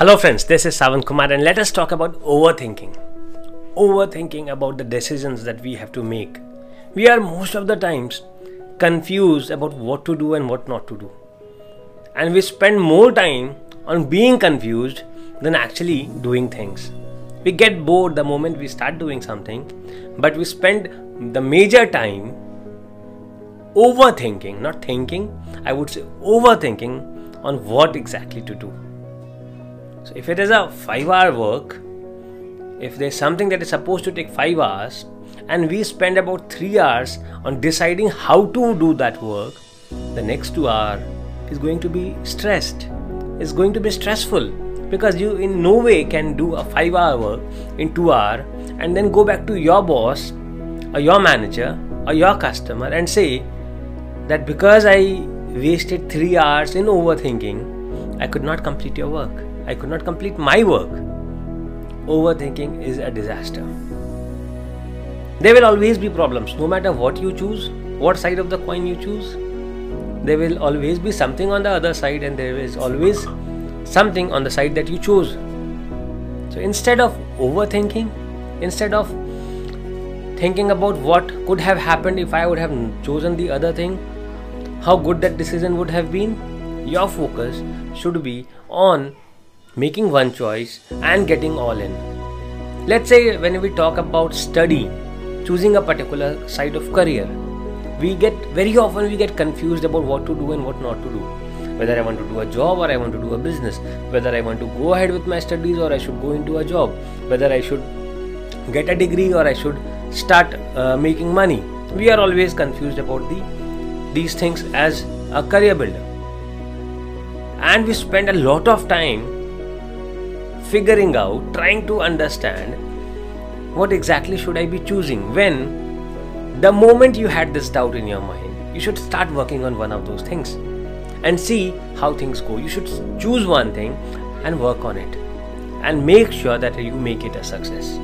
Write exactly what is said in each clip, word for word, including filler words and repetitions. Hello friends, this is Savan Kumar and let us talk about overthinking. Overthinking about the decisions that we have to make. We are most of the times confused about what to do and what not to do. And we spend more time on being confused than actually doing things. We get bored the moment we start doing something, but we spend the major time overthinking, not thinking, I would say overthinking on what exactly to do. So if it is a five hour work, if there is something that is supposed to take five hours and we spend about three hours on deciding how to do that work, the next two hours is going to be stressed, is going to be stressful because you in no way can do a five hour work in two hours and then go back to your boss or your manager or your customer and say that because I wasted three hours in overthinking, I could not complete your work. I could not complete my work. Overthinking is a disaster. There will always be problems, no matter what you choose, what side of the coin you choose. There will always be something on the other side and there is always something on the side that you chose. So instead of overthinking, instead of thinking about what could have happened if I would have chosen the other thing, how good that decision would have been, your focus should be on making one choice and getting all in. Let's say when we talk about study, choosing a particular side of career, we get very often we get confused about what to do and what not to do. Whether I want to do a job or I want to do a business, whether I want to go ahead with my studies or I should go into a job, whether I should get a degree or I should start uh, making money. We are always confused about the these things as a career builder. And we spend a lot of time figuring out, trying to understand what exactly should I be choosing, when the moment you had this doubt in your mind, you should start working on one of those things and see how things go. You should choose one thing and work on it and make sure that you make it a success.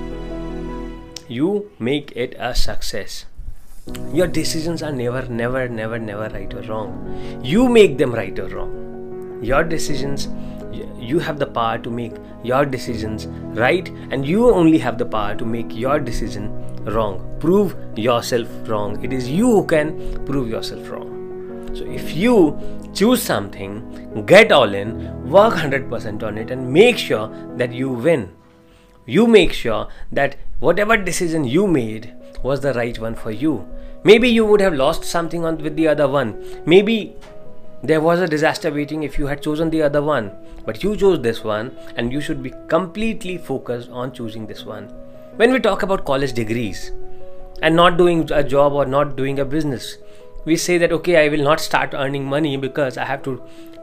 You make it a success. Your decisions are never, never, never, never right or wrong. You make them right or wrong. Your decisions You have the power to make your decisions right, and you only have the power to make your decision wrong. Prove yourself wrong. It is you who can prove yourself wrong. So if you choose something, get all in, work one hundred percent on it and make sure that you win. You make sure that whatever decision you made was the right one for you. Maybe you would have lost something on with the other one. Maybe there was a disaster waiting if you had chosen the other one, but you chose this one and you should be completely focused on choosing this one. When we talk about college degrees and not doing a job or not doing a business, we say that, okay, I will not start earning money because I have to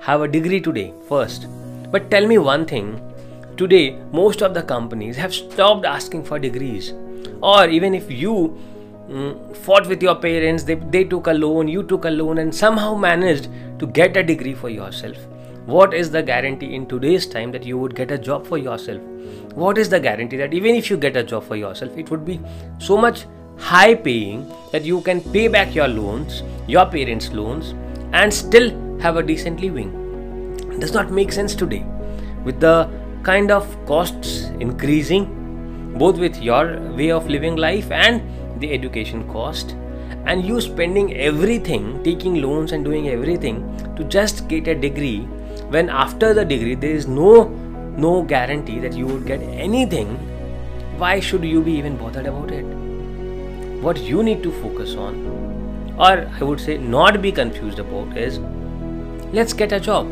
have a degree today first. But tell me one thing, today most of the companies have stopped asking for degrees. Or even if you Mm, fought with your parents, they, they took a loan, you took a loan and somehow managed to get a degree for yourself. What is the guarantee in today's time that you would get a job for yourself? What is the guarantee that even if you get a job for yourself, it would be so much high paying that you can pay back your loans, your parents' loans and still have a decent living? It does not make sense today. With the kind of costs increasing, both with your way of living life and the education cost, and you spending everything, taking loans and doing everything to just get a degree, when after the degree there is no no guarantee that you would get anything. Why should you be even bothered about it? What you need to focus on, or I would say not be confused about, is let's get a job,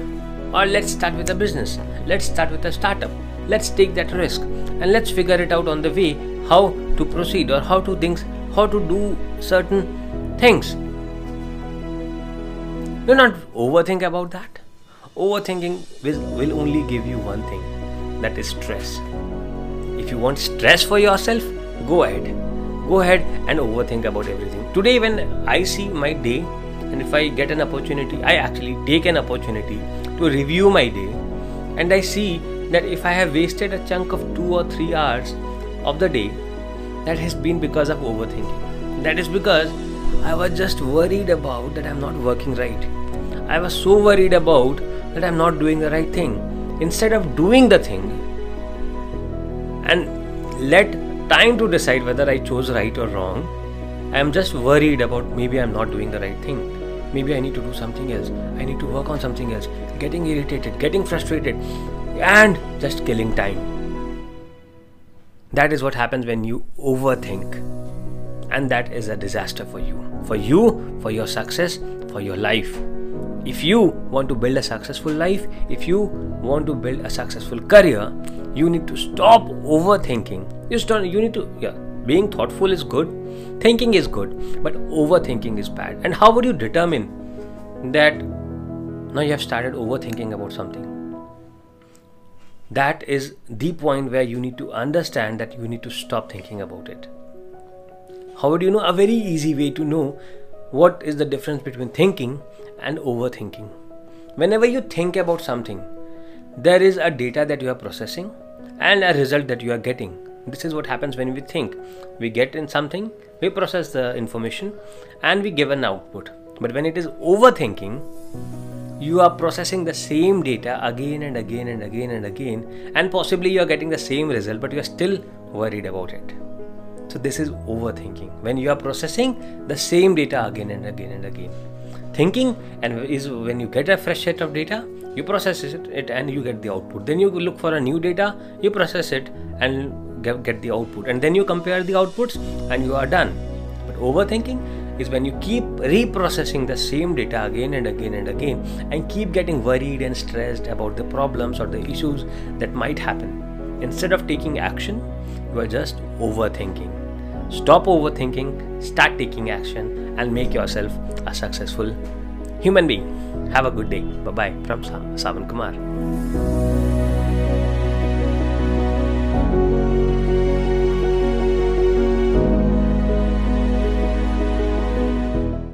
or let's start with a business, let's start with a startup, let's take that risk and let's figure it out on the way how to proceed or how to things how to do certain things. Do not overthink about that. Overthinking will, will only give you one thing, that is stress. If you want stress for yourself, go ahead. Go ahead and overthink about everything. Today when I see my day, and if I get an opportunity, I actually take an opportunity to review my day, and I see that if I have wasted a chunk of two or three hours of the day, that has been because of overthinking. That is because I was just worried about that I'm not working right. I was so worried about that I'm not doing the right thing. instead of doing the thing and let time to decide whether I chose right or wrong, I am just worried about maybe I am not doing the right thing. Maybe I need to do something else. I need to work on something else. Getting irritated, getting frustrated, and just killing time. That is what happens when you overthink. And that is a disaster for you. For you, for your success, for your life. If you want to build a successful life, if you want to build a successful career, you need to stop overthinking. You start, you need to, yeah, being thoughtful is good, thinking is good, but overthinking is bad. And how would you determine that now you have started overthinking about something? That is the point where you need to understand that you need to stop thinking about it. How would you know? A very easy way to know what is the difference between thinking and overthinking. Whenever you think about something, there is a data that you are processing and a result that you are getting. This is what happens when we think. We get in something, we process the information and we give an output. But when it is overthinking, you are processing the same data again and again and again and again, and possibly you are getting the same result, but you are still worried about it. So this is overthinking. When you are processing the same data again and again and again. Thinking and is when you get a fresh set of data, you process it, it and you get the output. Then you look for a new data, you process it and get, get the output. And then you compare the outputs and you are done. But overthinking is when you keep reprocessing the same data again and again and again and keep getting worried and stressed about the problems or the issues that might happen. Instead of taking action, you are just overthinking. Stop overthinking, start taking action, and make yourself a successful human being. Have a good day. Bye-bye from Savan Kumar.